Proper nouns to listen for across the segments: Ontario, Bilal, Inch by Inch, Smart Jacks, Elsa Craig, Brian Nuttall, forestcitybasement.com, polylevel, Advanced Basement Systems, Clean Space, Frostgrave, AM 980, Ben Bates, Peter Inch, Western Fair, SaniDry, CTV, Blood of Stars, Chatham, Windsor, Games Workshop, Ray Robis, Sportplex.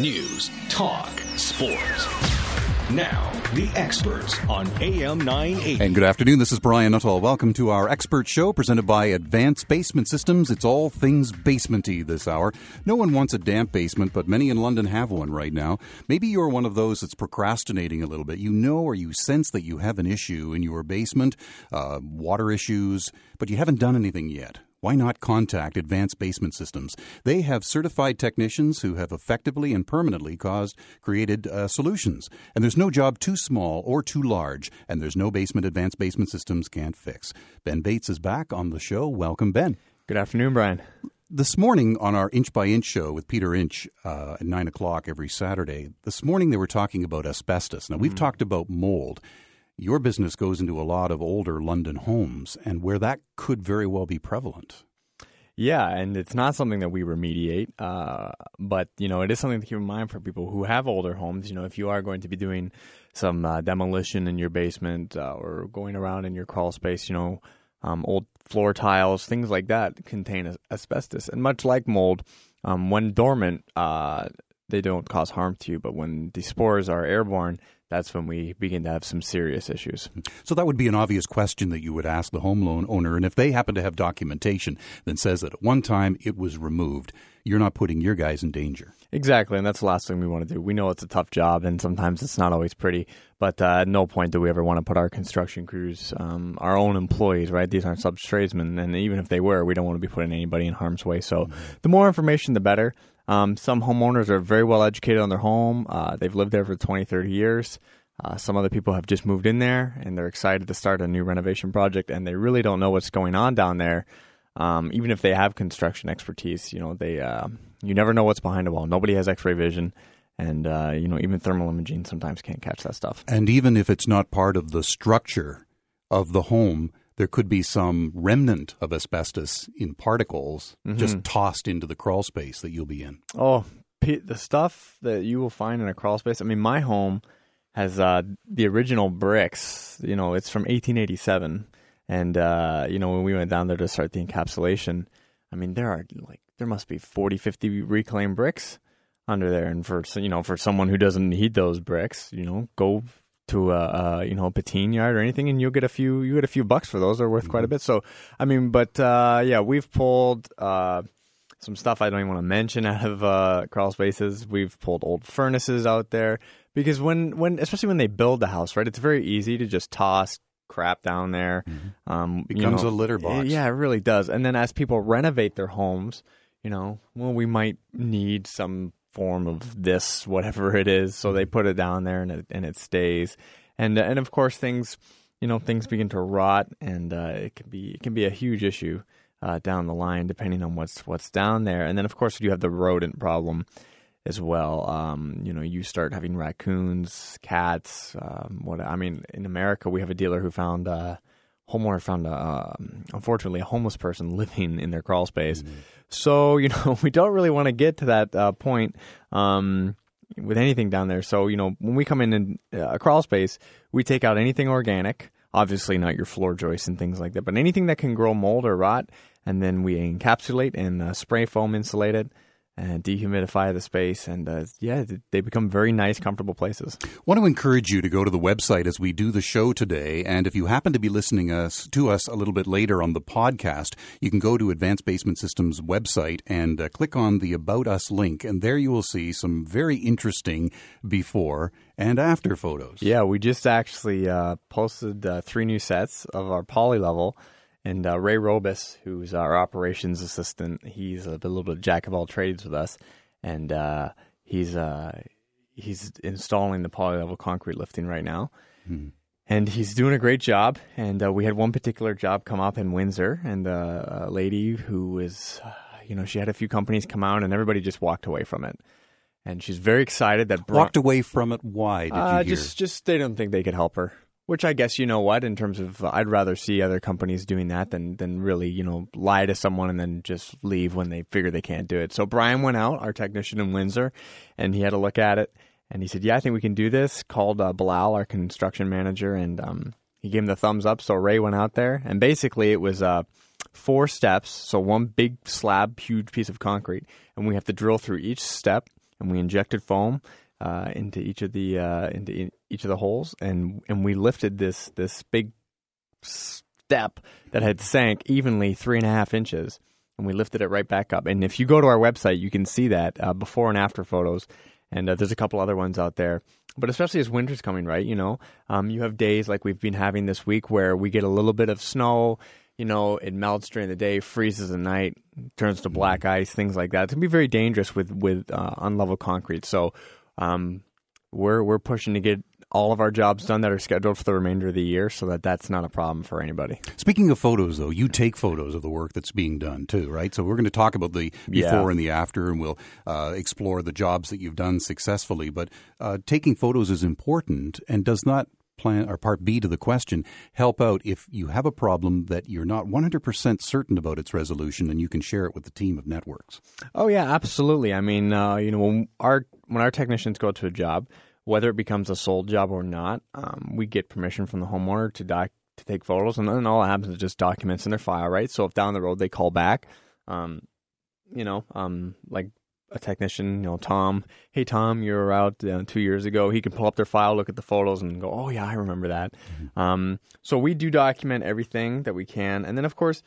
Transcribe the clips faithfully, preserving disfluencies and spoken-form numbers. News, talk, sports. Now, the experts on A M nine eighty. And good afternoon, this is Brian Nuttall. Welcome to our expert show presented by Advanced Basement Systems. It's all things basementy this hour. No one wants a damp basement, but many in London have one right now. Maybe you're one of those that's procrastinating a little bit. You know or you sense that you have an issue in your basement, uh, water issues, but you haven't done anything yet. Why not contact Advanced Basement Systems? They have certified technicians who have effectively and permanently caused, created uh, solutions. And there's no job too small or too large, and there's no basement Advanced Basement Systems can't fix. Ben Bates is back on the show. Welcome, Ben. Good afternoon, Brian. This morning on our Inch by Inch show with Peter Inch uh, at nine o'clock every Saturday, this morning they were talking about asbestos. Now, we've mm. talked about mold. Your business goes into a lot of older London homes and where that could very well be prevalent. Yeah, and it's not something that we remediate, uh, but, you know, it is something to keep in mind for people who have older homes. You know, if you are going to be doing some uh, demolition in your basement uh, or going around in your crawl space, you know, um, old floor tiles, things like that contain asbestos. And much like mold, um, when dormant, uh, they don't cause harm to you, but when the spores are airborne, that's when we begin to have some serious issues. So that would be an obvious question that you would ask the home loan owner. And if they happen to have documentation that says that at one time it was removed, you're not putting your guys in danger. Exactly. And that's the last thing we want to do. We know it's a tough job and sometimes it's not always pretty. But uh, at no point do we ever want to put our construction crews, um, our own employees, right? These aren't sub-tradesmen. And even if they were, we don't want to be putting anybody in harm's way. So mm-hmm. the more information, the better. Um, some homeowners are very well educated on their home. Uh, they've lived there for twenty, thirty years. Uh, some other people have just moved in there and they're excited to start a new renovation project and they really don't know what's going on down there. Um, even if they have construction expertise, you know, they uh, you never know what's behind a wall. Nobody has x-ray vision. And, uh, you know, even thermal imaging sometimes can't catch that stuff. And even if it's not part of the structure of the home, there could be some remnant of asbestos in particles mm-hmm. just tossed into the crawl space that you'll be in. Oh, Pete, the stuff that you will find in a crawl space. I mean, my home has uh, the original bricks. You know, it's from eighteen eighty-seven. And, uh, you know, when we went down there to start the encapsulation, I mean, there are like, there must be forty, fifty reclaimed bricks under there. And for, you know, for someone who doesn't need those bricks, you know, go to a, a you know a patine yard or anything, and you'll get a few you get a few bucks for those. They're worth mm-hmm. quite a bit. So I mean, but uh, yeah, we've pulled uh, some stuff I don't even want to mention out of uh, crawl spaces. We've pulled old furnaces out there because when when especially when they build the house, right? It's very easy to just toss crap down there. Mm-hmm. Um, Becomes you know, a litter box. It, yeah, it really does. And then as people renovate their homes, you know, well, we might need some form of this, whatever it is, so they put it down there and it, and it stays, and and of course things, you know, things begin to rot, and uh, it can be it can be a huge issue uh, down the line depending on what's what's down there, and then of course you have the rodent problem as well. Um, you know, you start having raccoons, cats. Um, what I mean, in America, we have a dealer who found uh, homeowner found a, uh, unfortunately a homeless person living in their crawl space. Mm-hmm. So, you know, we don't really want to get to that uh, point um, with anything down there. So, you know, when we come in in a crawl space, we take out anything organic, obviously not your floor joists and things like that, but anything that can grow mold or rot. And then we encapsulate and uh, spray foam insulate it and dehumidify the space. And, uh, yeah, they become very nice, comfortable places. I want to encourage you to go to the website as we do the show today. And if you happen to be listening us, to us a little bit later on the podcast, you can go to Advanced Basement Systems website and uh, click on the About Us link. And there you will see some very interesting before and after photos. Yeah, we just actually uh, posted uh, three new sets of our poly level. And uh, Ray Robis, who's our operations assistant, he's a little bit of jack of all trades with us, and uh, he's uh, he's installing the polylevel concrete lifting right now, mm-hmm. and he's doing a great job. And uh, we had one particular job come up in Windsor, and uh, a lady who was, uh, you know, she had a few companies come out, and everybody just walked away from it. And she's very excited that Bron- walked away from it. Why? Did uh, you hear? Just just they don't think they could help her. Which I guess, you know what, in terms of uh, I'd rather see other companies doing that than than really, you know, lie to someone and then just leave when they figure they can't do it. So Brian went out, our technician in Windsor, and he had a look at it. And he said, yeah, I think we can do this. Called uh, Bilal, our construction manager, and um, he gave him the thumbs up. So Ray went out there. And basically it was uh, four steps, so one big slab, huge piece of concrete. And we have to drill through each step and we injected foam uh, into each of the uh, into each of the holes, and and we lifted this this big step that had sank evenly three and a half inches, and we lifted it right back up. And if you go to our website, you can see that uh, before and after photos. And uh, there's a couple other ones out there. But especially as winter's coming, right, you know, um, you have days like we've been having this week where we get a little bit of snow, you know, it melts during the day, freezes at night, turns to black ice, things like that. It's going to be very dangerous with, with uh, unlevel concrete. So um, we're we're pushing to get all of our jobs done that are scheduled for the remainder of the year so that that's not a problem for anybody. Speaking of photos, though, you take photos of the work that's being done too, right? So we're going to talk about the before yeah. and the after, and we'll uh, explore the jobs that you've done successfully. But uh, taking photos is important and does not, plan or part B to the question, help out if you have a problem that you're not one hundred percent certain about its resolution and you can share it with the team of networks. Oh, yeah, absolutely. I mean, uh, you know, when our, when our technicians go to a job, whether it becomes a sold job or not, um, we get permission from the homeowner to doc- to take photos, and then all that happens is just documents in their file, right? So if down the road they call back, um, you know, um, like a technician, you know, Tom, hey, Tom, you were out uh, two years ago. He can pull up their file, look at the photos, and go, oh, yeah, I remember that. Mm-hmm. Um, so we do document everything that we can. And then, of course,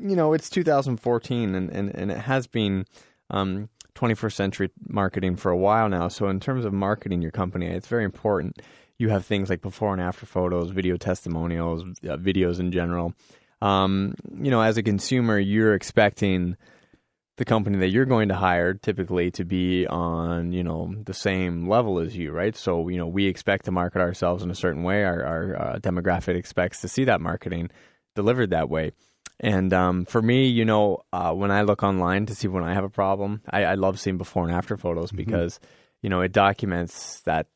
you know, it's two thousand fourteen, and, and, and it has been um, – twenty-first century marketing for a while now. So in terms of marketing your company, it's very important. You have things like before and after photos, video testimonials, uh, videos in general. Um, you know, as a consumer, you're expecting the company that you're going to hire typically to be on, you know, the same level as you, right? So, you know, we expect to market ourselves in a certain way. Our, our uh, demographic expects to see that marketing delivered that way. And um, for me, you know, uh, when I look online to see when I have a problem, I, I love seeing before and after photos because, mm-hmm. you know, it documents that,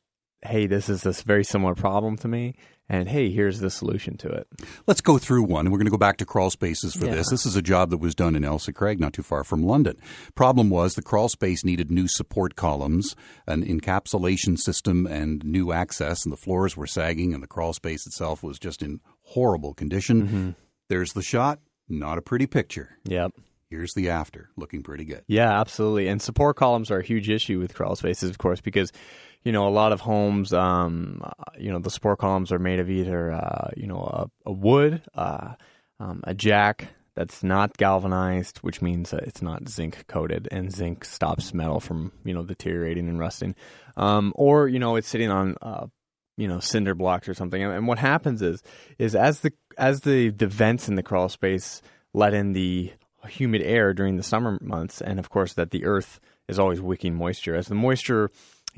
hey, this is this very similar problem to me. And, hey, here's the solution to it. Let's go through one. We're going to go back to crawl spaces for yeah. this. This is a job that was done in Elsa Craig, not too far from London. Problem was the crawl space needed new support columns, an encapsulation system, and new access. And the floors were sagging, and the crawl space itself was just in horrible condition. Mm-hmm. There's the shot. Not a pretty picture. Yep. Here's the after. Looking pretty good. Yeah, absolutely. And support columns are a huge issue with crawl spaces, of course, because, you know, a lot of homes, um, you know, the support columns are made of either, uh, you know, a, a wood, uh, um, a jack that's not galvanized, which means that it's not zinc coated, and zinc stops metal from, you know, deteriorating and rusting. Um, or, you know, it's sitting on, uh, you know, cinder blocks or something. And what happens is, is as the As the, the vents in the crawl space let in the humid air during the summer months, and of course that the earth is always wicking moisture, as the moisture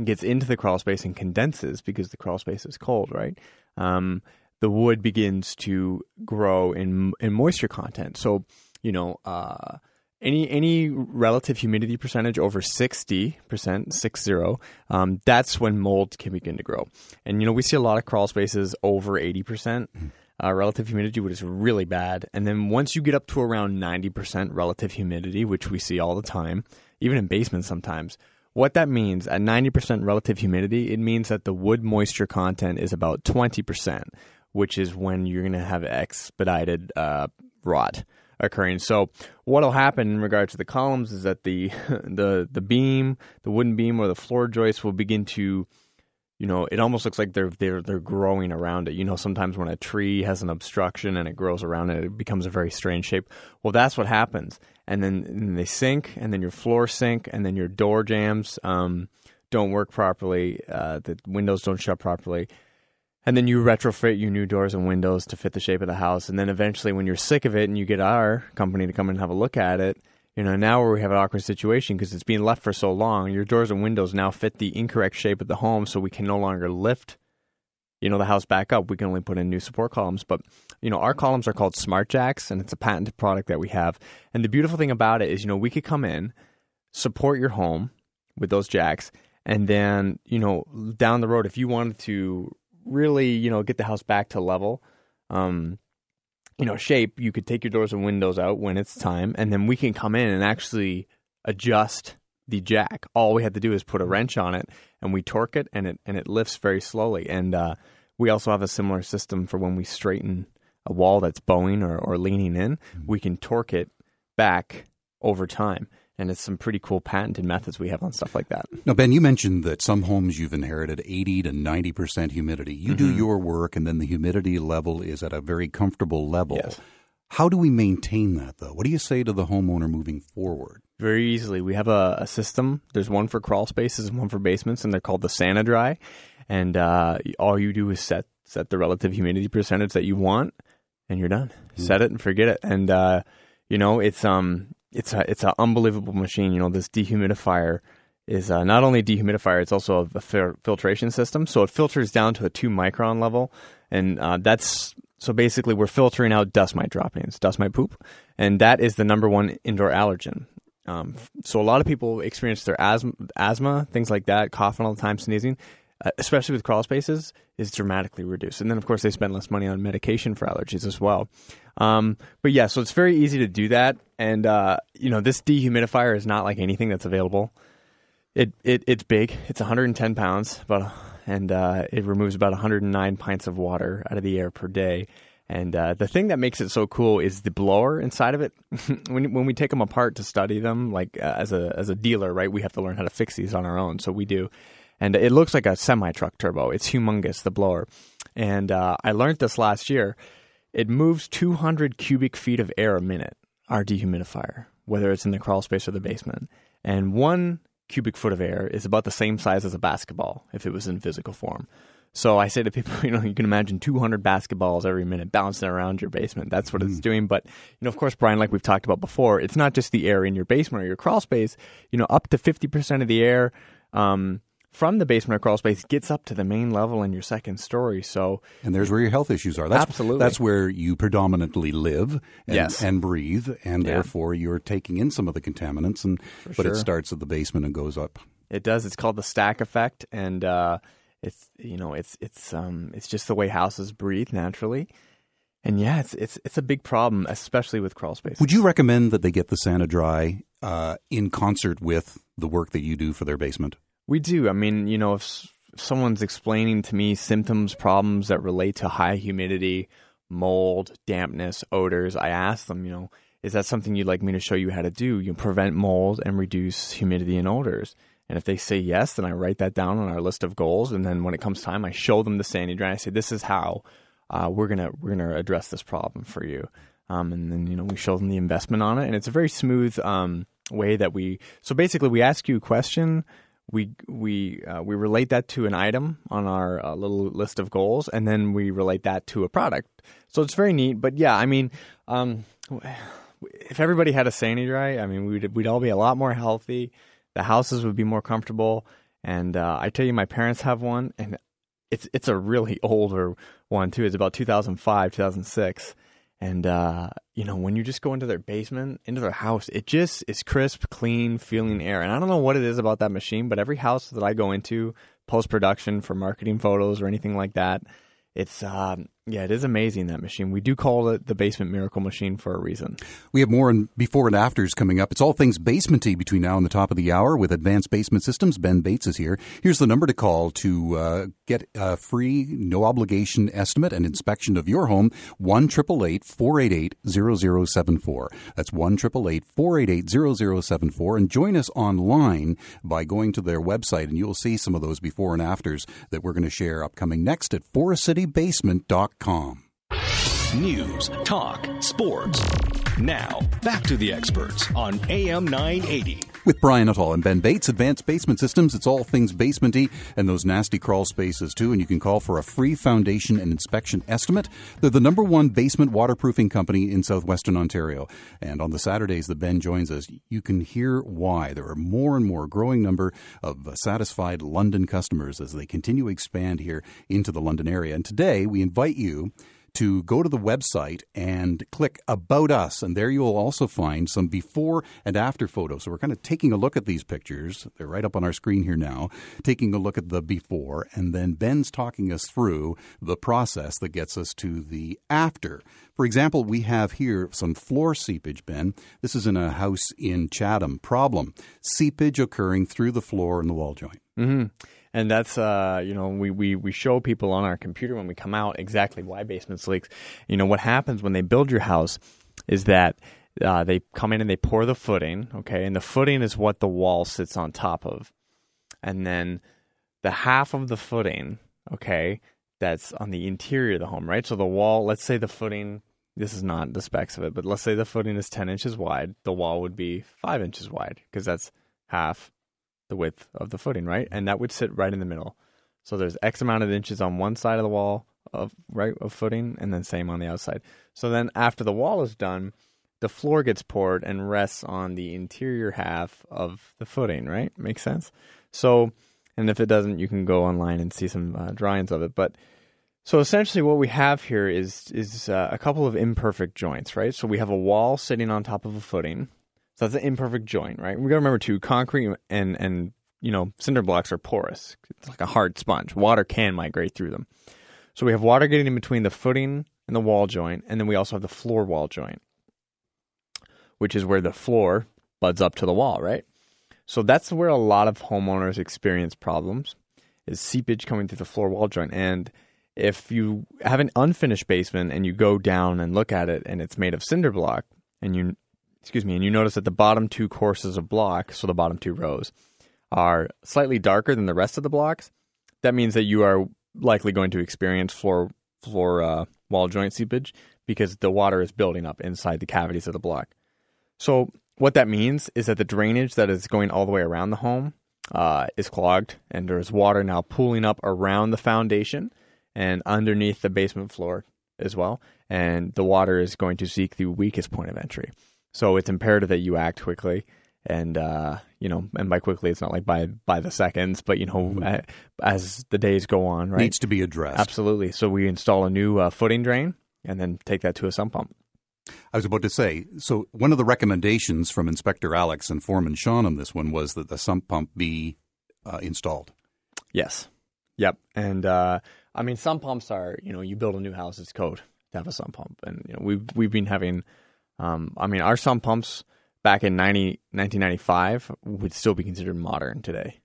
gets into the crawl space and condenses because the crawl space is cold, right? Um, the wood begins to grow in in moisture content. So, you know, uh, any any relative humidity percentage over sixty percent, six zero, um, that's when mold can begin to grow. And, you know, we see a lot of crawl spaces over eighty percent. Mm-hmm. Uh, relative humidity, which is really bad. And then once you get up to around ninety percent relative humidity, which we see all the time, even in basements sometimes, what that means at ninety percent relative humidity, it means that the wood moisture content is about twenty percent, which is when you're going to have expedited uh, rot occurring. So what will happen in regard to the columns is that the, the, the beam, the wooden beam or the floor joist will begin to, you know, it almost looks like they're they're they're growing around it. You know, sometimes when a tree has an obstruction and it grows around it, it becomes a very strange shape. Well, that's what happens. And then and they sink, and then your floor sink, and then your door jams um, don't work properly. Uh, the windows don't shut properly. And then you retrofit your new doors and windows to fit the shape of the house. And then eventually when you're sick of it and you get our company to come and have a look at it, you know, now where we have an awkward situation because it's being left for so long, your doors and windows now fit the incorrect shape of the home, so we can no longer lift, you know, the house back up. We can only put in new support columns. But, you know, our columns are called Smart Jacks, and it's a patented product that we have. And the beautiful thing about it is, you know, we could come in, support your home with those jacks, and then, you know, down the road, if you wanted to really, you know, get the house back to level, um, you know, shape, you could take your doors and windows out when it's time, and then we can come in and actually adjust the jack. All we have to do is put a wrench on it, and we torque it, and it and it lifts very slowly. And uh, we also have a similar system for when we straighten a wall that's bowing or, or leaning in. We can torque it back over time. And it's some pretty cool patented methods we have on stuff like that. Now, Ben, you mentioned that some homes you've inherited eighty to ninety percent humidity. You mm-hmm. do your work, and then the humidity level is at a very comfortable level. Yes. How do we maintain that, though? What do you say to the homeowner moving forward? Very easily. We have a, a system. There's one for crawl spaces and one for basements, and they're called the SaniDry. And uh, all you do is set set the relative humidity percentage that you want, and you're done. Mm-hmm. Set it and forget it. And, uh, you know, it's... um. It's a, it's an unbelievable machine. You know, this dehumidifier is uh, not only a dehumidifier, it's also a, a fil- filtration system. So it filters down to a two micron level. And uh, that's, so basically we're filtering out dust mite droppings, dust mite poop. And that is the number one indoor allergen. Um, so a lot of people experience their asthma, asthma, things like that, coughing all the time, sneezing, uh, especially with crawl spaces, is dramatically reduced. And then, of course, they spend less money on medication for allergies as well. Um, but yeah, so it's very easy to do that. And, uh, you know, this dehumidifier is not like anything that's available. It, it, it's big. It's one hundred ten pounds, about, and, uh, it removes about one hundred nine pints of water out of the air per day. And, uh, the thing that makes it so cool is the blower inside of it. when, when we take them apart to study them, like uh, as a, as a dealer, right, we have to learn how to fix these on our own. So we do. And it looks like a semi-truck turbo. It's humongous, the blower. And, uh, I learned this last year. It moves two hundred cubic feet of air a minute, our dehumidifier, whether it's in the crawl space or the basement. And one cubic foot of air is about the same size as a basketball if it was in physical form. So I say to people, you know, you can imagine two hundred basketballs every minute bouncing around your basement. That's what mm. it's doing. But, you know, of course, Brian, like we've talked about before, it's not just the air in your basement or your crawl space. You know, up to fifty percent of the air um, from the basement or crawl space gets up to the main level in your second story. So, and there's where your health issues are. That's, absolutely. That's where you predominantly live and, yes. and breathe, and yeah. therefore you're taking in some of the contaminants, and For but sure. it starts at the basement and goes up. It does. It's called the stack effect, and uh, it's you know it's it's um it's just the way houses breathe naturally. And yeah, it's it's it's a big problem, especially with crawl spaces. Would you recommend that they get the SaniDry uh, in concert with the work that you do for their basement? We do. I mean, you know, if someone's explaining to me symptoms, problems that relate to high humidity, mold, dampness, odors, I ask them, you know, is that something you'd like me to show you how to do? You prevent mold and reduce humidity and odors. And if they say yes, then I write that down on our list of goals. And then when it comes time, I show them the SaniDry. I say, this is how uh, we're gonna we're gonna address this problem for you. Um, and then, you know, we show them the investment on it. And it's a very smooth um, way that we – so basically we ask you a question – We we uh, we relate that to an item on our uh, little list of goals, and then we relate that to a product. So it's very neat. But yeah, I mean, um, if everybody had a SaniDry, I mean, we'd we'd all be a lot more healthy. The houses would be more comfortable. And uh, I tell you, my parents have one, and it's it's a really older one too. It's about two thousand five, two thousand six. And, uh, you know, when you just go into their basement, into their house, it just is crisp, clean, feeling air. And I don't know what it is about that machine, but every house that I go into, post-production for marketing photos or anything like that, it's, uh, yeah, it is amazing, that machine. We do call it the Basement Miracle Machine for a reason. We have more in before and afters coming up. It's all things basementy between now and the top of the hour with Advanced Basement Systems. Ben Bates is here. Here's the number to call to uh, get a free, no-obligation estimate and inspection of your home, one eight eight eight, four eight eight, zero zero seven four. That's one eight eight eight, four eight eight, zero zero seven four. And join us online by going to their website, and you'll see some of those before and afters that we're going to share upcoming next at forest city basement dot com. News, talk, sports. Now, back to the experts on A M nine eighty. With Brian Nuttall and Ben Bates, Advanced Basement Systems. It's all things basementy and those nasty crawl spaces, too. And you can call for a free foundation and inspection estimate. They're the number one basement waterproofing company in southwestern Ontario. And on the Saturdays that Ben joins us, you can hear why. There are more and more growing number of satisfied London customers as they continue to expand here into the London area. And today, we invite you to go to the website and click About Us. And there you will also find some before and after photos. So we're kind of taking a look at these pictures. They're right up on our screen here now, taking a look at the before. And then Ben's talking us through the process that gets us to the after. For example, we have here some floor seepage, Ben. This is in a house in Chatham. Problem, seepage occurring through the floor and the wall joint. Mm-hmm. And that's, uh, you know, we, we, we show people on our computer when we come out exactly why basements leak. You know, what happens when they build your house is that Uh, they come in and they pour the footing, okay? And the footing is what the wall sits on top of. And then the half of the footing, okay, that's on the interior of the home, right? So the wall, let's say the footing, this is not the specs of it, but let's say the footing is ten inches wide. The wall would be five inches wide because that's half the width of the footing, right? And that would sit right in the middle. So there's X amount of inches on one side of the wall, of right of footing, and then same on the outside. So then after the wall is done, the floor gets poured and rests on the interior half of the footing, right? Makes sense? So, and if it doesn't, you can go online and see some uh, drawings of it. But so essentially what we have here is is uh, a couple of imperfect joints, right? So we have a wall sitting on top of a footing. So that's an imperfect joint, right? We got to remember too, concrete and, and, you know, cinder blocks are porous. It's like a hard sponge. Water can migrate through them. So we have water getting in between the footing and the wall joint. And then we also have the floor wall joint, which is where the floor buds up to the wall, right? So that's where a lot of homeowners experience problems, is seepage coming through the floor wall joint. And if you have an unfinished basement and you go down and look at it and it's made of cinder block, and you excuse me, and you notice that the bottom two courses of block, so the bottom two rows, are slightly darker than the rest of the blocks, that means that you are likely going to experience floor floor uh, wall joint seepage because the water is building up inside the cavities of the block. So what that means is that the drainage that is going all the way around the home uh, is clogged, and there's water now pooling up around the foundation and underneath the basement floor as well, and the water is going to seek the weakest point of entry. So it's imperative that you act quickly, and uh, you know, and by quickly it's not like by by the seconds, but you know, mm-hmm. as the days go on, right? Needs to be addressed. Absolutely. So we install a new uh, footing drain and then take that to a sump pump. I was about to say, so one of the recommendations from Inspector Alex and Foreman Sean on this one was that the sump pump be uh, installed. Yes. Yep. And, uh, I mean, sump pumps are, you know, you build a new house, it's code to have a sump pump. And, you know, we've, we've been having, um, I mean, our sump pumps back in nineteen ninety-five would still be considered modern today.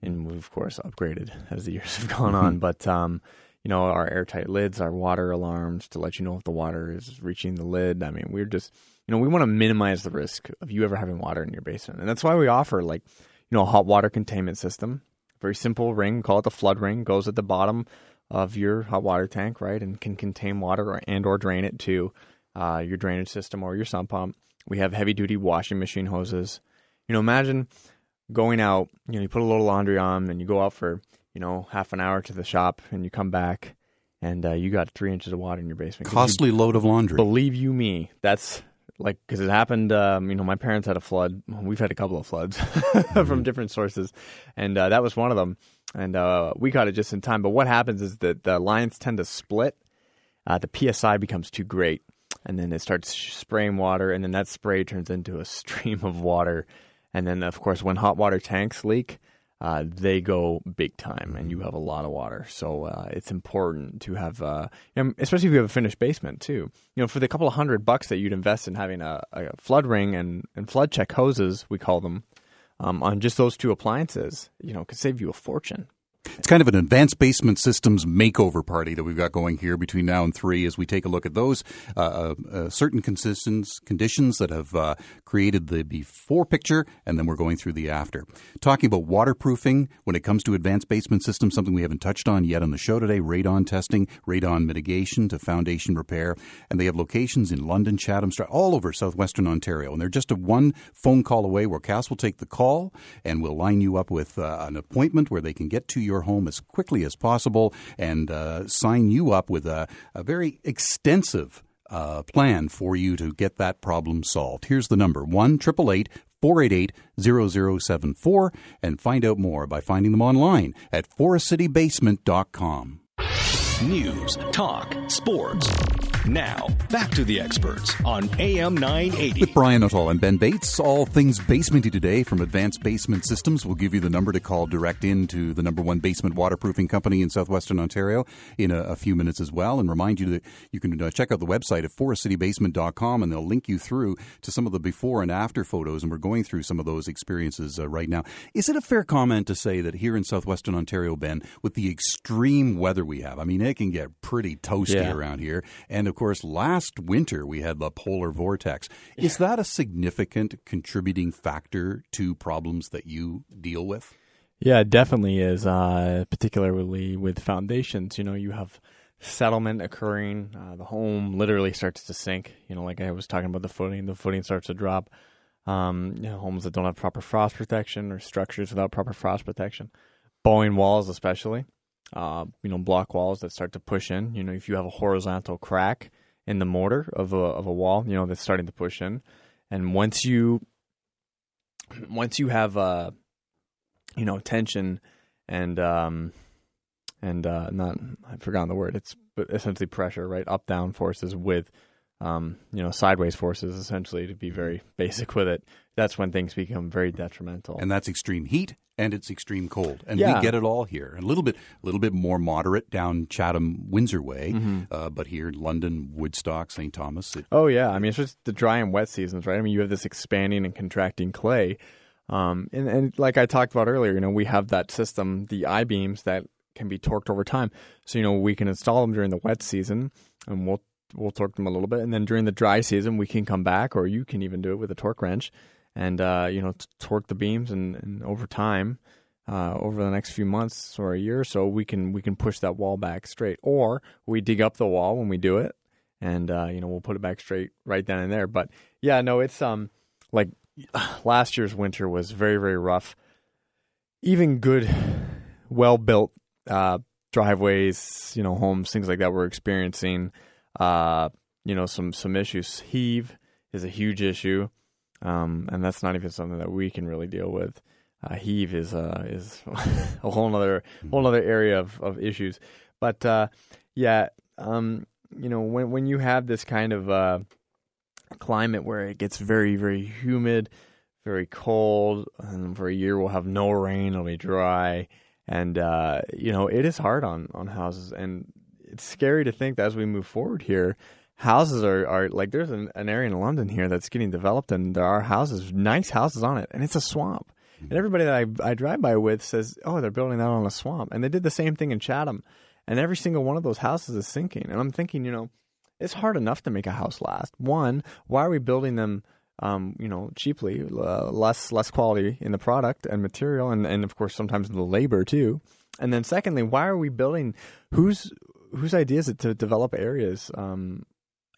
And we've, of course, upgraded as the years have gone on. But, um you know, our airtight lids, our water alarms to let you know if the water is reaching the lid. I mean, we're just, you know, we want to minimize the risk of you ever having water in your basement. And that's why we offer, like, you know, a hot water containment system. Very simple ring, call it the flood ring, goes at the bottom of your hot water tank, right? And can contain water and or drain it to uh, your drainage system or your sump pump. We have heavy-duty washing machine hoses. You know, imagine going out, you know, you put a little laundry on and you go out for, you know, half an hour to the shop, and you come back, and uh, you got three inches of water in your basement. Costly you, load of laundry. Believe you me, that's like, because it happened, um, you know, my parents had a flood. We've had a couple of floods mm-hmm. from different sources, and uh, that was one of them. And uh, we caught it just in time. But what happens is that the lines tend to split. Uh, the P S I becomes too great, and then it starts spraying water, and then that spray turns into a stream of water. And then, of course, when hot water tanks leak, Uh, they go big time, and you have a lot of water. So uh, it's important to have, uh, especially if you have a finished basement too. You know, for the couple of hundred bucks that you'd invest in having a, a flood ring and, and flood check hoses, we call them, um, on just those two appliances, you know, could save you a fortune. It's kind of an Advanced Basement Systems makeover party that we've got going here between now and three as we take a look at those uh, uh, certain conditions that have uh, created the before picture, and then we're going through the after. Talking about waterproofing when it comes to Advanced Basement Systems, something we haven't touched on yet on the show today, radon testing, radon mitigation to foundation repair, and they have locations in London, Chatham, all over southwestern Ontario, and they're just a one phone call away where Cass will take the call, and we'll line you up with uh, an appointment where they can get to your home as quickly as possible and uh, sign you up with a, a very extensive uh, plan for you to get that problem solved. Here's the number, one eight eight eight, four eight eight, zero zero seven four, and find out more by finding them online at forest city basement dot com. News, talk, sports. Now, back to the experts on A M nine eighty. With Brian Nuttall and Ben Bates, all things basementy today from Advanced Basement Systems. We'll give you the number to call direct in to the number one basement waterproofing company in southwestern Ontario in a, a few minutes as well. And remind you that you can uh, check out the website at forest city basement dot com, and they'll link you through to some of the before and after photos. And we're going through some of those experiences uh, right now. Is it a fair comment to say that here in southwestern Ontario, Ben, with the extreme weather we have, I mean, it can get pretty toasty yeah. around here. And of course, last winter we had the polar vortex. Yeah. Is that a significant contributing factor to problems that you deal with? Yeah, it definitely is, uh, particularly with foundations. You know, you have settlement occurring. Uh, the home literally starts to sink. You know, like I was talking about the footing, the footing starts to drop. Um, you know, homes that don't have proper frost protection or structures without proper frost protection. Bowing walls especially, uh, you know, block walls that start to push in. You know, if you have a horizontal crack in the mortar of a, of a wall, you know, that's starting to push in. And once you, once you have, uh, you know, tension and, um, and uh, not, I've forgotten the word. It's essentially pressure, right? Up, down forces with, um, you know, sideways forces, essentially, to be very basic with it. That's when things become very detrimental. And that's extreme heat and it's extreme cold. And yeah. we get it all here. A little bit, a little bit more moderate down Chatham, Windsor way. Mm-hmm. Uh, but here in London, Woodstock, Saint Thomas. It, oh, yeah. I mean, it's just the dry and wet seasons, right? I mean, you have this expanding and contracting clay. Um, and, and like I talked about earlier, you know, we have that system, the I-beams that can be torqued over time. So, you know, we can install them during the wet season and we'll we'll torque them a little bit. And then during the dry season, we can come back, or you can even do it with a torque wrench and, uh, you know, t- torque the beams. And, and over time, uh, over the next few months or a year or so, we can we can push that wall back straight. Or we dig up the wall when we do it and, uh, you know, we'll put it back straight right then and there. But, yeah, no, it's um like last year's winter was very, very rough. Even good, well-built Uh, driveways, you know, homes, things like that were experiencing, uh, you know, some, some issues. Heave is a huge issue. Um, and that's not even something that we can really deal with. Uh, heave is, uh, is a whole nother, whole nother area of, of issues. But, uh, yeah, um, you know, when, when you have this kind of, uh, climate where it gets very, very humid, very cold, and for a year we'll have no rain, it'll be dry. And, uh, you know, it is hard on, on houses, and it's scary to think that as we move forward here, houses are, are like, there's an, an area in London here that's getting developed, and there are houses, nice houses on it, and it's a swamp. And everybody that I, I drive by with says, oh, they're building that on a swamp. And they did the same thing in Chatham, and every single one of those houses is sinking. And I'm thinking, you know, it's hard enough to make a house last. One, why are we building them Um, you know, cheaply, uh, less less quality in the product and material, and, and of course sometimes the labor too. And then secondly, why are we building? Whose whose idea is it to develop areas, um,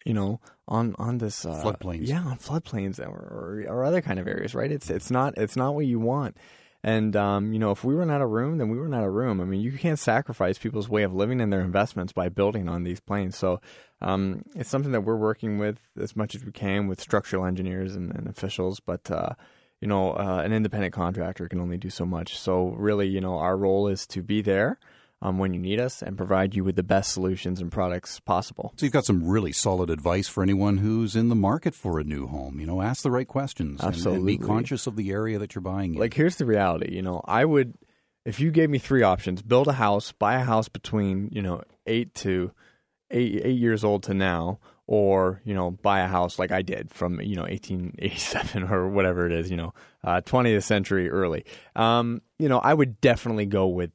you know, on on this uh, floodplains? Yeah, on floodplains or, or or other kind of areas, right? It's it's not it's not what you want. And um, you know, if we run out of room, then we run out of room. I mean, you can't sacrifice people's way of living and their investments by building on these planes. So um, it's something that we're working with as much as we can with structural engineers and, and officials. But uh, you know, uh, an independent contractor can only do so much. So really, you know, our role is to be there Um, when you need us and provide you with the best solutions and products possible. So you've got some really solid advice for anyone who's in the market for a new home. You know, ask the right questions. Absolutely. And, and be conscious of the area that you're buying in. Like, here's the reality. You know, I would, if you gave me three options, build a house, buy a house between, you know, eight to eight, eight years old to now, or, you know, buy a house like I did from, you know, eighteen eighty-seven or whatever it is, you know, uh, twentieth century early. Um, you know, I would definitely go with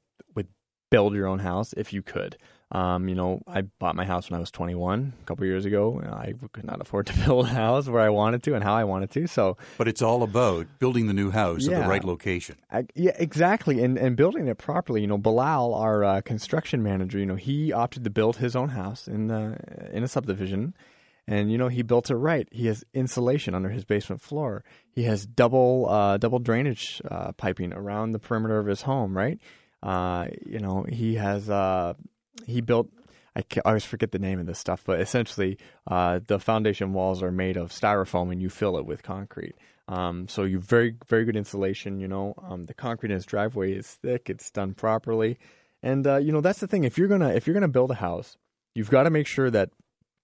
build your own house if you could. Um, you know, I bought my house when I was twenty-one a couple of years ago. I could not afford to build a house where I wanted to and how I wanted to. So, but it's all about building the new house yeah, at the right location. I, yeah, exactly. And and building it properly. You know, Bilal, our uh, construction manager, you know, he opted to build his own house in the, in a subdivision. And, you know, he built it right. He has insulation under his basement floor. He has double, uh, double drainage uh, piping around the perimeter of his home, right? Uh, you know, he has, uh, he built, I, I always forget the name of this stuff, but essentially, uh, the foundation walls are made of styrofoam and you fill it with concrete. Um, so you very, very good insulation, you know, um, the concrete in his driveway is thick, it's done properly. And, uh, you know, that's the thing. If you're going to, if you're going to build a house, you've got to make sure that,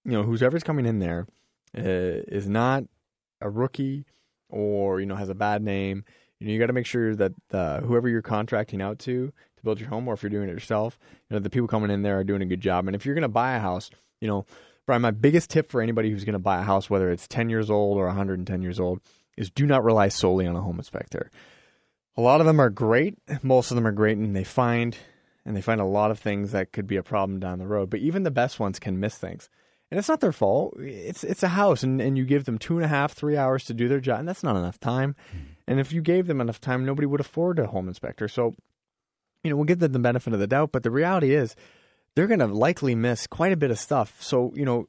you know, whoever's coming in there uh, is not a rookie or, you know, has a bad name. You know, you got to make sure that uh, whoever you're contracting out to to build your home, or if you're doing it yourself, you know, the people coming in there are doing a good job. And if you're going to buy a house, you know, Brian, my biggest tip for anybody who's going to buy a house, whether it's ten years old or one hundred ten years old, is do not rely solely on a home inspector. A lot of them are great. Most of them are great, and they find and they find a lot of things that could be a problem down the road. But even the best ones can miss things. And it's not their fault. It's it's a house, and, and you give them two and a half, three hours to do their job, and that's not enough time. Mm. And if you gave them enough time, nobody would afford a home inspector. So, you know, we'll give them the benefit of the doubt, but the reality is they're going to likely miss quite a bit of stuff. So, you know,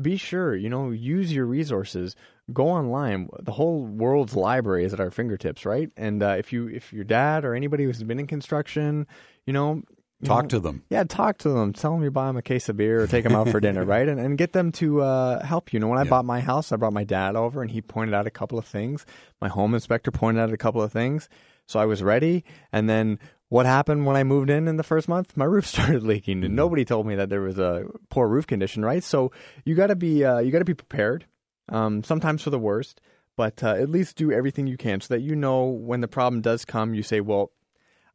be sure, you know, use your resources. Go online. The whole world's library is at our fingertips, right? And uh, if you if your dad or anybody who's been in construction, you know, You talk know, to them. Yeah, talk to them. Tell them you buy them a case of beer or take them out for dinner, right? And and get them to uh, help you. You know, when I yeah. bought my house, I brought my dad over, and he pointed out a couple of things. My home inspector pointed out a couple of things. So I was ready. And then what happened when I moved in in the first month? My roof started leaking, and nobody told me that there was a poor roof condition, right? So you got to be uh, you got to be prepared, um, sometimes for the worst, but uh, at least do everything you can so that you know when the problem does come, you say, well,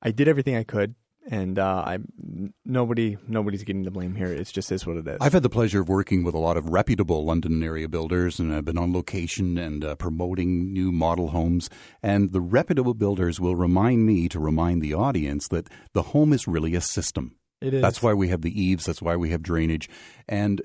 I did everything I could. And uh, I, nobody, nobody's getting the blame here. It's just is what it is. I've had the pleasure of working with a lot of reputable London area builders, and I've been on location and uh, promoting new model homes. And the reputable builders will remind me to remind the audience that the home is really a system. It is. That's why we have the eaves. That's why we have drainage. And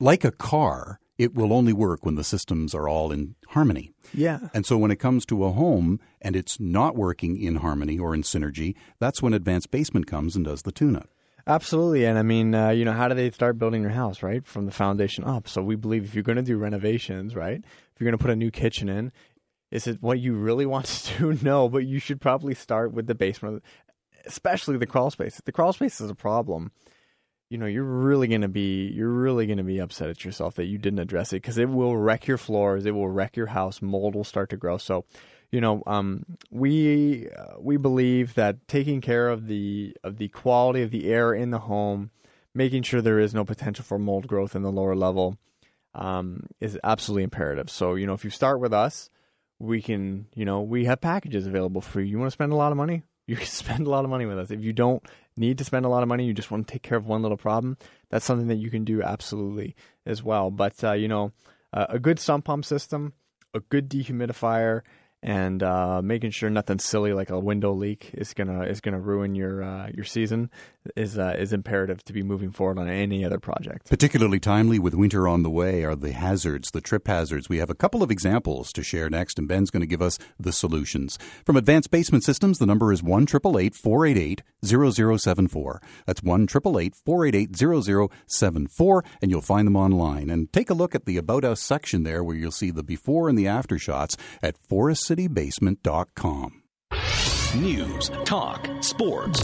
like a car, it will only work when the systems are all in harmony. Yeah. And so when it comes to a home and it's not working in harmony or in synergy, that's when Advanced Basement comes and does the tune-up. Absolutely. And I mean, uh, you know, how do they start building your house, right? From the foundation up. So we believe if you're going to do renovations, right, if you're going to put a new kitchen in, is it what you really want to do? No, but you should probably start with the basement, especially the crawl space. If the crawl space is a problem, you know, you're really going to be you're really going to be upset at yourself that you didn't address it, because it will wreck your floors. It will wreck your house. Mold will start to grow. So, you know, um, we uh, we believe that taking care of the of the quality of the air in the home, making sure there is no potential for mold growth in the lower level, um, is absolutely imperative. So, you know, if you start with us, we can, you know, we have packages available for you. You want to spend a lot of money? You can spend a lot of money with us. If you don't need to spend a lot of money, you just want to take care of one little problem, that's something that you can do absolutely as well. But, uh, you know, uh, a good sump pump system, a good dehumidifier, and uh, making sure nothing silly like a window leak is gonna is gonna ruin your uh, your season is uh, is imperative to be moving forward on any other project. Particularly timely with winter on the way are the hazards, the trip hazards. We have a couple of examples to share next, and Ben's going to give us the solutions from Advanced Basement Systems. The number is one triple eight four eight eight zero zero seven four. That's one triple eight four eight eight zero zero seven four, and you'll find them online. And take a look at the About Us section there, where you'll see the before and the after shots at Forest. city basement dot com. News, talk, sports.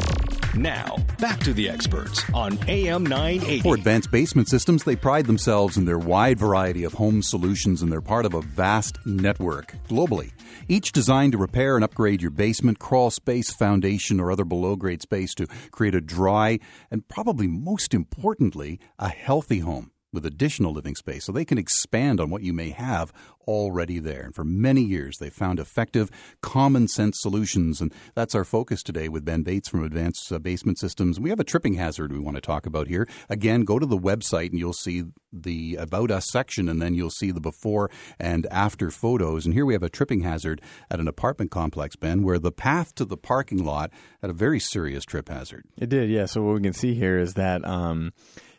Now, back to the experts on A M nine eighty. For Advanced Basement Systems, they pride themselves in their wide variety of home solutions, and they're part of a vast network globally, each designed to repair and upgrade your basement, crawl space, foundation, or other below-grade space to create a dry and, probably most importantly, a healthy home with additional living space, so they can expand on what you may have already there. And for many years, they've found effective, common-sense solutions, and that's our focus today with Ben Bates from Advanced Basement Systems. We have a tripping hazard we want to talk about here. Again, go to the website, and you'll see the About Us section, and then you'll see the before and after photos. And here we have a tripping hazard at an apartment complex, Ben, where the path to the parking lot had a very serious trip hazard. It did, yeah. So what we can see here is that Um,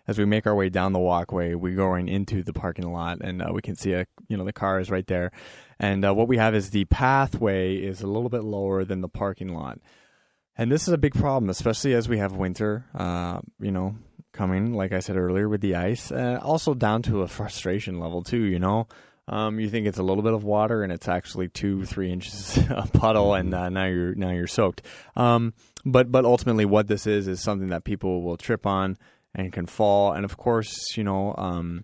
as we make our way down the walkway, we're going into the parking lot, and uh, we can see a, you know, the car is right there. And uh, what we have is the pathway is a little bit lower than the parking lot. And this is a big problem, especially as we have winter, uh, you know, coming, like I said earlier, with the ice. Uh, also down to a frustration level, too, you know. Um, you think it's a little bit of water, and it's actually two, three inches a puddle, and uh, now you're now you're soaked. Um, but but ultimately what this is is something that people will trip on and can fall. And of course, you know, um,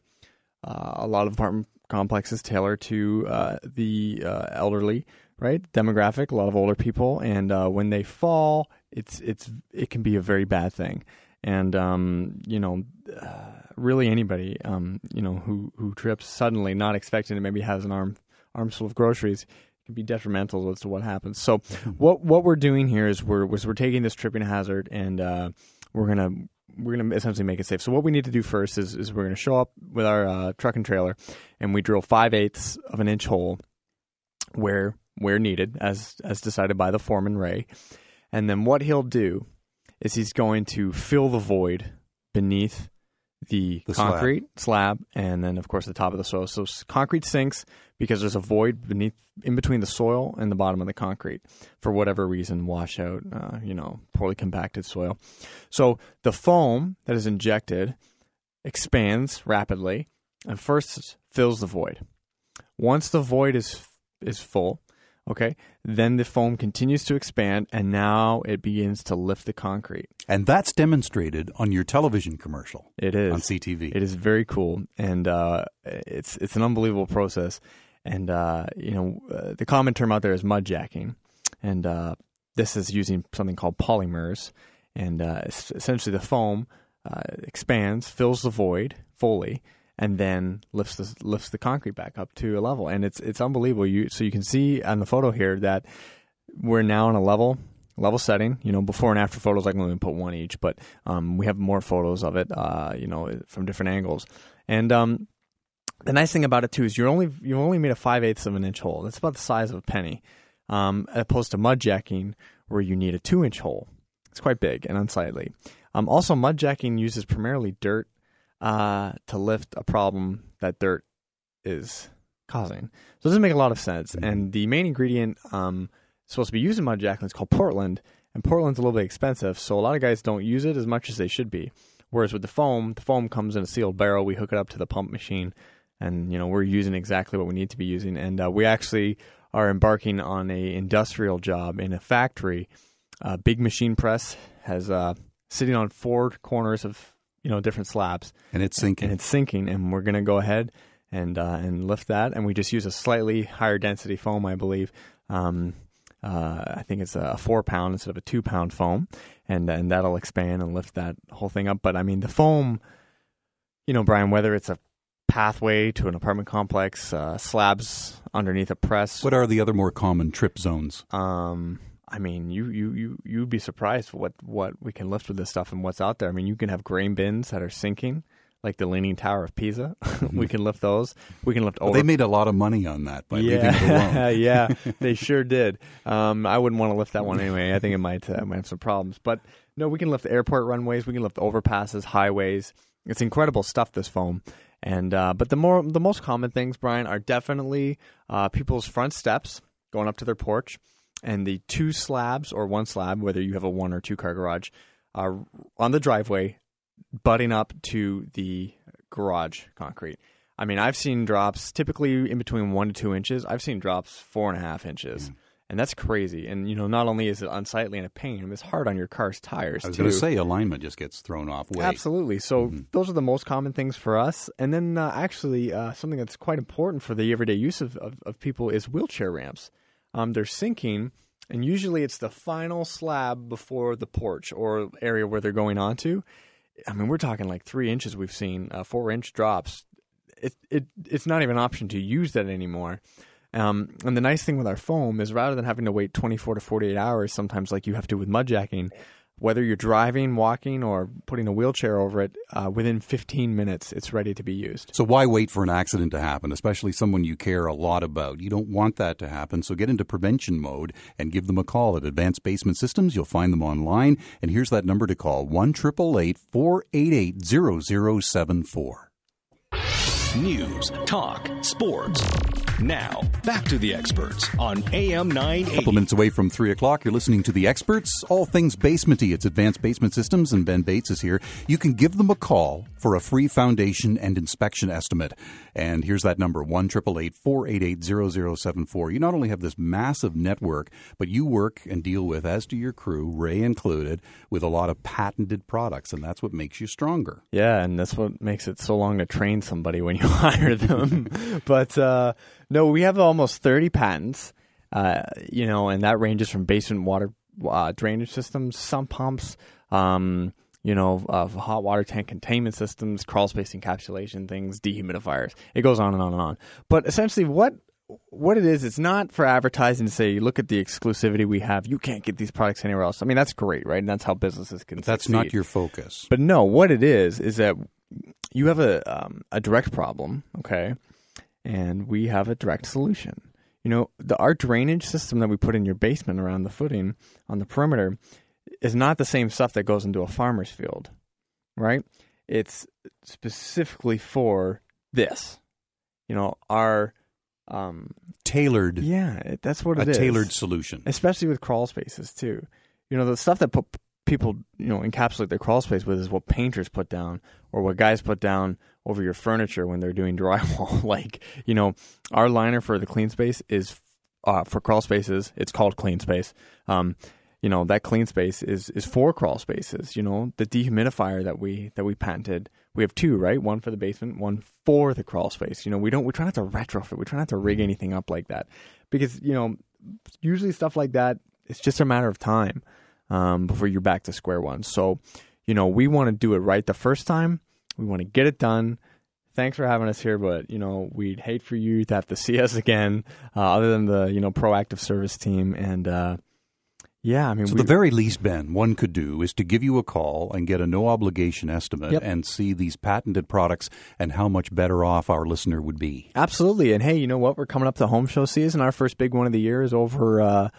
uh, a lot of apartment complexes tailor to uh, the uh, elderly, right? Demographic, a lot of older people. And uh, when they fall, it's it's it can be a very bad thing. And, um, you know, uh, really anybody, um, you know, who, who trips suddenly, not expecting it, maybe has an arm armful of groceries, can be detrimental as to what happens. So what what we're doing here is we're, was we're taking this tripping hazard, and uh, we're going to We're going to essentially make it safe. So what we need to do first is, is we're going to show up with our uh, truck and trailer, and we drill five-eighths of an inch hole where where needed, as as decided by the foreman, Ray. And then what he'll do is he's going to fill the void beneath the, the concrete slab. slab and then, of course, the top of the soil. So concrete sinks because there's a void beneath, in between the soil and the bottom of the concrete for whatever reason, washout, uh, you know, poorly compacted soil. So the foam that is injected expands rapidly and first fills the void. Once the void is is full, okay, then the foam continues to expand, and now it begins to lift the concrete. And that's demonstrated on your television commercial. It is. On C T V. It is very cool, and uh, it's it's an unbelievable process. And, uh, you know, uh, the common term out there is mud jacking, and uh, this is using something called polymers. And uh, essentially the foam uh, expands, fills the void fully, and then lifts the, lifts the concrete back up to a level. And it's it's unbelievable. You So you can see on the photo here that we're now in a level level setting. You know, before and after photos, I can only put one each, but um, we have more photos of it, uh, you know, from different angles. And um, the nice thing about it, too, is you're only, you've only made a five-eighths of an inch hole. That's about the size of a penny, um, as opposed to mud jacking where you need a two-inch hole. It's quite big and unsightly. Um, also, mud jacking uses primarily dirt Uh, to lift a problem that dirt is causing. So it doesn't make a lot of sense. And the main ingredient um, supposed to be used in mud jacking is called Portland, and Portland's a little bit expensive, so a lot of guys don't use it as much as they should be. Whereas with the foam, the foam comes in a sealed barrel. We hook it up to the pump machine, and you know we're using exactly what we need to be using. And uh, we actually are embarking on a industrial job in a factory. A big machine press has uh, sitting on four corners of you know, different slabs. And it's sinking. And it's sinking, and we're going to go ahead and uh, and lift that. And we just use a slightly higher density foam, I believe. Um, uh, I think it's a four-pound instead of a two-pound foam, and and that'll expand and lift that whole thing up. But, I mean, the foam, you know, Brian, whether it's a pathway to an apartment complex, uh, slabs underneath a press. What are the other more common trip zones? Um I mean, you, you, you, you'd be surprised what, what we can lift with this stuff and what's out there. I mean, you can have grain bins that are sinking, like the Leaning Tower of Pisa. We can lift those. We can lift over. Well, they made a lot of money on that by yeah. leaving it alone. Yeah, they sure did. Um, I wouldn't want to lift that one anyway. I think it might, uh, might have some problems. But, no, we can lift airport runways. We can lift overpasses, highways. It's incredible stuff, this foam. And uh, but the more the most common things, Brian, are definitely uh, people's front steps going up to their porch. And the two slabs or one slab, whether you have a one or two car garage, are on the driveway butting up to the garage concrete. I mean, I've seen drops typically in between one to two inches. I've seen drops four and a half inches. Mm. And that's crazy. And, you know, not only is it unsightly and a pain, it's hard on your car's tires, too. I was going to say alignment just gets thrown off way. Absolutely. So mm-hmm. those are the most common things for us. And then uh, actually uh, something that's quite important for the everyday use of, of, of people is wheelchair ramps. Um, they're sinking, and usually it's the final slab before the porch or area where they're going onto. I mean, we're talking like three inches we've seen, uh, four-inch drops. It, it It's not even an option to use that anymore. Um, and the nice thing with our foam is rather than having to wait twenty-four to forty-eight hours, sometimes like you have to with mud jacking, whether you're driving, walking, or putting a wheelchair over it, uh, within fifteen minutes, it's ready to be used. So why wait for an accident to happen, especially someone you care a lot about? You don't want that to happen, so get into prevention mode and give them a call at Advanced Basement Systems. You'll find them online, and here's that number to call, one eight eight eight, four eight eight, zero zero seven four. News, talk, sports. Now, back to the experts on A M nine eighty. A couple minutes away from three o'clock, you're listening to The Experts, all things basementy. It's Advanced Basement Systems, and Ben Bates is here. You can give them a call for a free foundation and inspection estimate. And here's that number, one eight eight eight, four eight eight, zero zero seven four. You not only have this massive network, but you work and deal with, as do your crew, Ray included, with a lot of patented products, and that's what makes you stronger. Yeah, and that's what makes it so long to train somebody when you hire them. But uh, no, we have almost thirty patents, uh, you know, and that ranges from basement water uh, drainage systems, sump pumps, um, you know, uh, hot water tank containment systems, crawl space encapsulation things, dehumidifiers. It goes on and on and on. But essentially what what it is, it's not for advertising to say, look at the exclusivity we have. You can't get these products anywhere else. I mean, that's great, right? And that's how businesses can but that's succeed. Not your focus. But no, what it is is that you have a um, a direct problem, okay, and we have a direct solution. You know, the our drainage system that we put in your basement around the footing on the perimeter is not the same stuff that goes into a farmer's field, right? it's specifically for this. You know, our um, tailored. Yeah, it, that's what it is. A tailored solution, especially with crawl spaces too. You know, the stuff that put people, you know, encapsulate their crawl space with is what painters put down or what guys put down over your furniture when they're doing drywall. Like, you know, our liner for the Clean Space is uh, for crawl spaces. It's called Clean Space. Um, you know, that Clean Space is is for crawl spaces. You know, the dehumidifier that we that we patented. We have two, right? One for the basement, one for the crawl space. You know, we don't. We try not to retrofit. We try not to rig anything up like that, because, you know, usually stuff like that, it's just a matter of time um, before you're back to square one. So, you know, we want to do it right the first time. We want to get it done. Thanks for having us here, but, you know, we'd hate for you to have to see us again, uh, other than the, you know, proactive service team. And uh, yeah, I mean, so we, the very least, Ben, one could do is to give you a call and get a no obligation estimate, yep, and see these patented products and how much better off our listener would be. Absolutely. And hey, you know what? We're coming up to home show season. Our first big one of the year is over. Uh,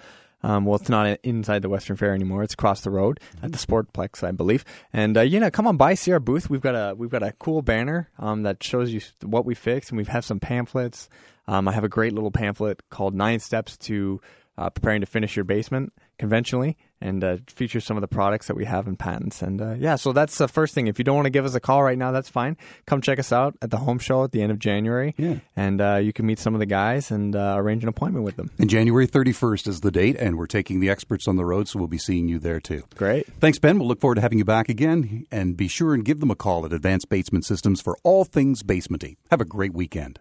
Um, well, it's not inside the Western Fair anymore. It's across the road at the Sportplex, I believe. And, uh, you know, come on by, see our booth. We've got a we've got a cool banner um, that shows you what we fixed, and we have some pamphlets. Um, I have a great little pamphlet called Nine Steps to uh, Preparing to Finish Your Basement Conventionally, and uh, features some of the products that we have in patents. And, uh, yeah, so that's the first thing. If you don't want to give us a call right now, that's fine. Come check us out at the home show at the end of January, yeah, and uh, you can meet some of the guys and uh, arrange an appointment with them. And January thirty-first is the date, and we're taking the experts on the road, so we'll be seeing you there too. Great. Thanks, Ben. We'll look forward to having you back again, and be sure and give them a call at Advanced Basement Systems for all things basementy. Have a great weekend.